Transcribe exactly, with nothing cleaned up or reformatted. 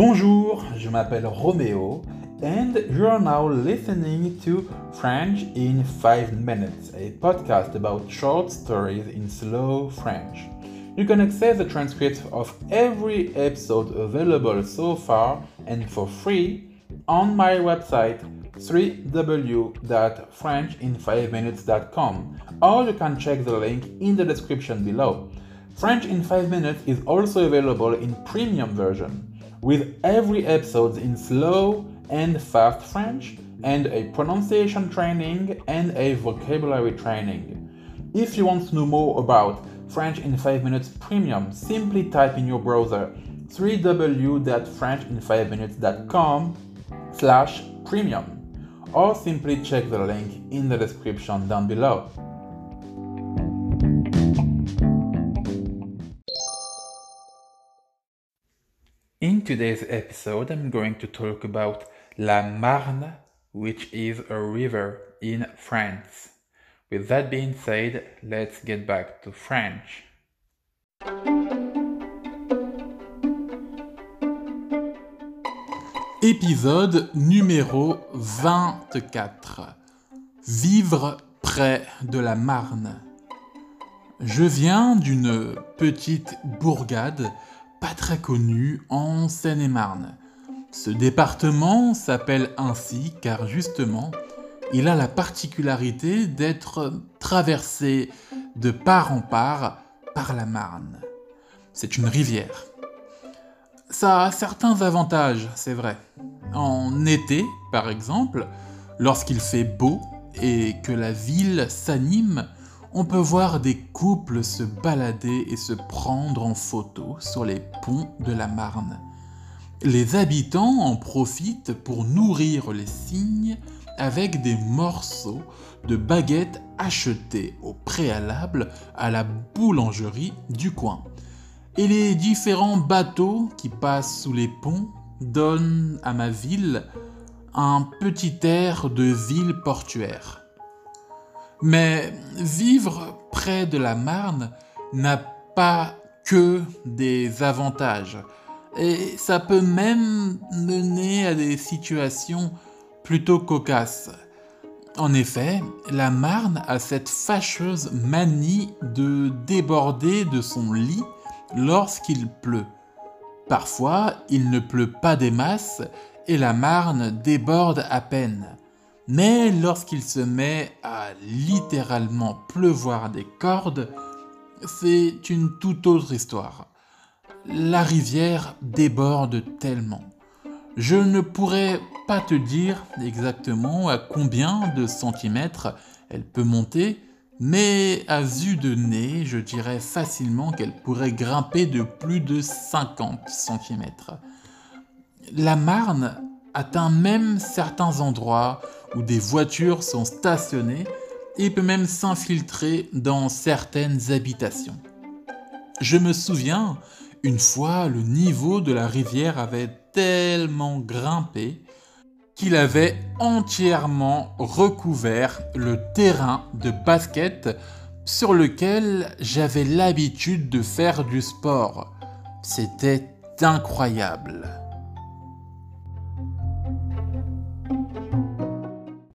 Bonjour, je m'appelle Romeo and you are now listening to French in five minutes, a podcast about short stories in slow French. You can access the transcripts of every episode available so far and for free on my website w w w dot french in five minutes dot com, or you can check the link in the description below. French in five minutes is also available in premium version, with every episode in slow and fast French, and a pronunciation training and a vocabulary training. If you want to know more about French in five minutes Premium, simply type in your browser w w w dot french in five minutes dot com slash premium, or simply check the link in the description down below. In today's episode, I'm going to talk about La Marne, which is a river in France. With that being said, let's get back to French. Épisode numéro vingt-quatre. Vivre près de la Marne. Je viens d'une petite bourgade pas très connue en Seine-et-Marne. Ce département s'appelle ainsi car justement, il a la particularité d'être traversé de part en part par la Marne. C'est une rivière. Ça a certains avantages, c'est vrai. En été, par exemple, lorsqu'il fait beau et que la ville s'anime, on peut voir des couples se balader et se prendre en photo sur les ponts de la Marne. Les habitants en profitent pour nourrir les cygnes avec des morceaux de baguettes achetés au préalable à la boulangerie du coin. Et les différents bateaux qui passent sous les ponts donnent à ma ville un petit air de ville portuaire. Mais vivre près de la Marne n'a pas que des avantages, et ça peut même mener à des situations plutôt cocasses. En effet, la Marne a cette fâcheuse manie de déborder de son lit lorsqu'il pleut. Parfois, il ne pleut pas des masses et la Marne déborde à peine. Mais lorsqu'il se met à littéralement pleuvoir des cordes, c'est une toute autre histoire. La rivière déborde tellement. Je ne pourrais pas te dire exactement à combien de centimètres elle peut monter, mais à vue de nez, je dirais facilement qu'elle pourrait grimper de plus de cinquante centimètres. La Marne atteint même certains endroits où des voitures sont stationnées et peut même s'infiltrer dans certaines habitations. Je me souviens, une fois, le niveau de la rivière avait tellement grimpé qu'il avait entièrement recouvert le terrain de basket sur lequel j'avais l'habitude de faire du sport. C'était incroyable.